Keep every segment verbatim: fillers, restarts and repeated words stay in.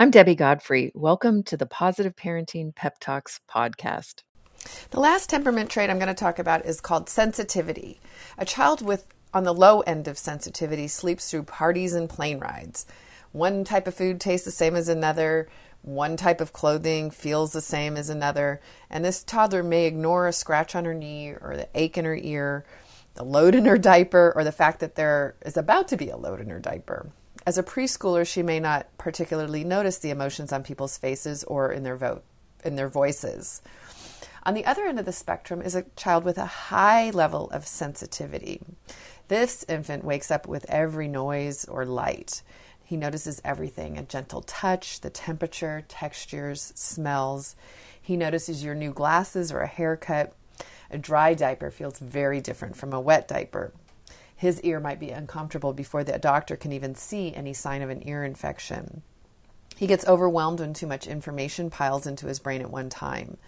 I'm Debbie Godfrey. Welcome to the Positive Parenting Pep Talks podcast. The last temperament trait I'm going to talk about is called sensitivity. A child with on the low end of sensitivity sleeps through parties and plane rides. One type of food tastes the same as another. One type of clothing feels the same as another. And this toddler may ignore a scratch on her knee or the ache in her ear, the load in her diaper, or the fact that there is about to be a load in her diaper. As a preschooler, she may not particularly notice the emotions on people's faces or in their vo- in their voices. On the other end of the spectrum is a child with a high level of sensitivity. This infant wakes up with every noise or light. He notices everything, a gentle touch, the temperature, textures, smells. He notices your new glasses or a haircut. A dry diaper feels very different from a wet diaper. His ear might be uncomfortable before the doctor can even see any sign of an ear infection. He gets overwhelmed when too much information piles into his brain at one time.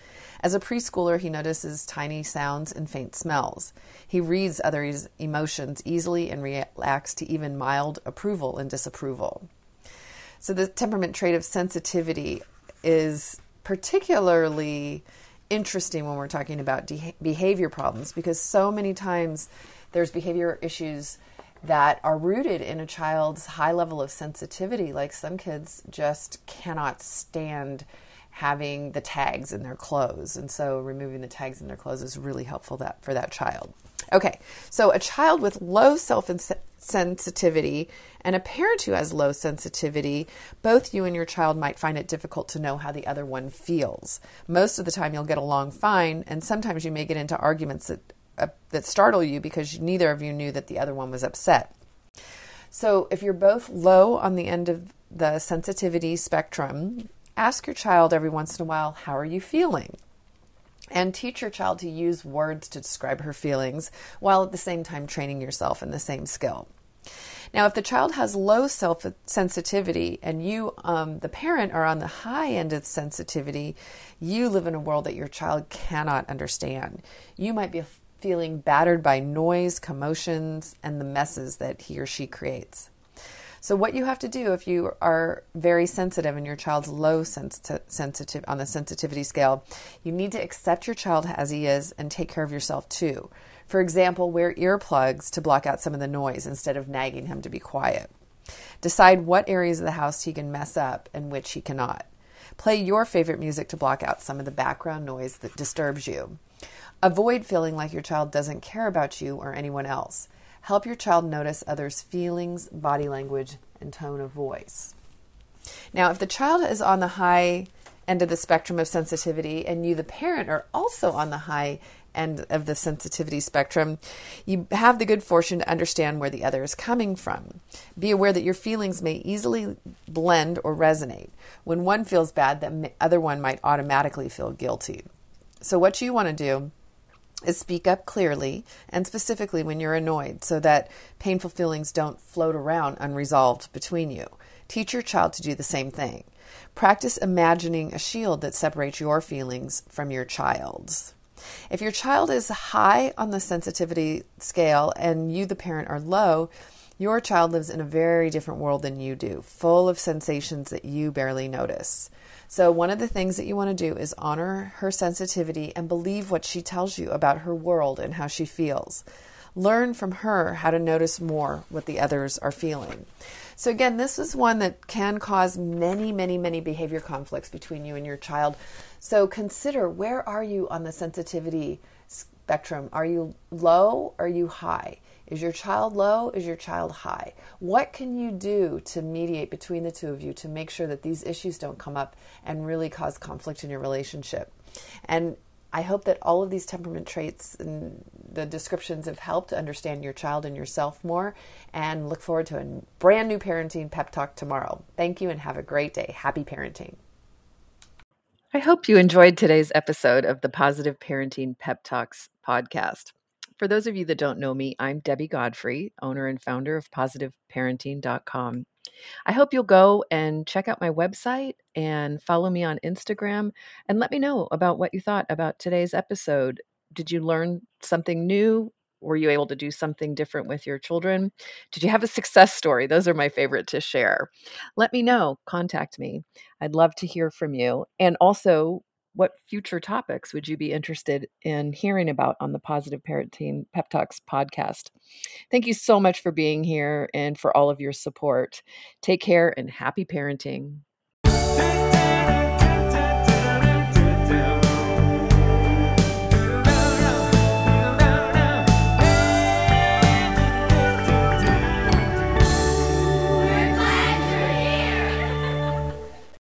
As a preschooler, he notices tiny sounds and faint smells. He reads others' emotions easily and reacts to even mild approval and disapproval. So the temperament trait of sensitivity is particularly interesting when we're talking about de- behavior problems, because so many times there's behavior issues that are rooted in a child's high level of sensitivity. Like some kids just cannot stand having the tags in their clothes. And so removing the tags in their clothes is really helpful that, for that child. Okay, so a child with low self-sensitivity and a parent who has low sensitivity, both you and your child might find it difficult to know how the other one feels. Most of the time you'll get along fine, and sometimes you may get into arguments that that startle you because neither of you knew that the other one was upset. So if you're both low on the end of the sensitivity spectrum, ask your child every once in a while, how are you feeling? And teach your child to use words to describe her feelings while at the same time training yourself in the same skill. Now, if the child has low self-sensitivity and you, um, the parent, are on the high end of sensitivity, you live in a world that your child cannot understand. You might be feeling battered by noise, commotions, and the messes that he or she creates. So what you have to do if you are very sensitive and your child's low sensitive, sensitive on the sensitivity scale, you need to accept your child as he is and take care of yourself too. For example, wear earplugs to block out some of the noise instead of nagging him to be quiet. Decide what areas of the house he can mess up and which he cannot. Play your favorite music to block out some of the background noise that disturbs you. Avoid feeling like your child doesn't care about you or anyone else. Help your child notice others' feelings, body language, and tone of voice. Now, if the child is on the high end of the spectrum of sensitivity and you, the parent, are also on the high end of the sensitivity spectrum, you have the good fortune to understand where the other is coming from. Be aware that your feelings may easily blend or resonate. When one feels bad, the other one might automatically feel guilty. So what you want to do is speak up clearly and specifically when you're annoyed so that painful feelings don't float around unresolved between you. Teach your child to do the same thing. Practice imagining a shield that separates your feelings from your child's. If your child is high on the sensitivity scale and you, the parent, are low, your child lives in a very different world than you do, full of sensations that you barely notice. So one of the things that you want to do is honor her sensitivity and believe what she tells you about her world and how she feels. Learn from her how to notice more what the others are feeling. So again, this is one that can cause many, many, many behavior conflicts between you and your child. So consider, where are you on the sensitivity spectrum? Are you low? Are you high? Is your child low? Is your child high? What can you do to mediate between the two of you to make sure that these issues don't come up and really cause conflict in your relationship? And I hope that all of these temperament traits and the descriptions have helped understand your child and yourself more, and look forward to a brand new parenting pep talk tomorrow. Thank you and have a great day. Happy parenting. I hope you enjoyed today's episode of the Positive Parenting Pep Talks podcast. For those of you that don't know me, I'm Debbie Godfrey, owner and founder of positive parenting dot com. I hope you'll go and check out my website and follow me on Instagram and let me know about what you thought about today's episode. Did you learn something new? Were you able to do something different with your children? Did you have a success story? Those are my favorite to share. Let me know. Contact me. I'd love to hear from you. And also, what future topics would you be interested in hearing about on the Positive Parenting Pep Talks podcast? Thank you so much for being here and for all of your support. Take care and happy parenting.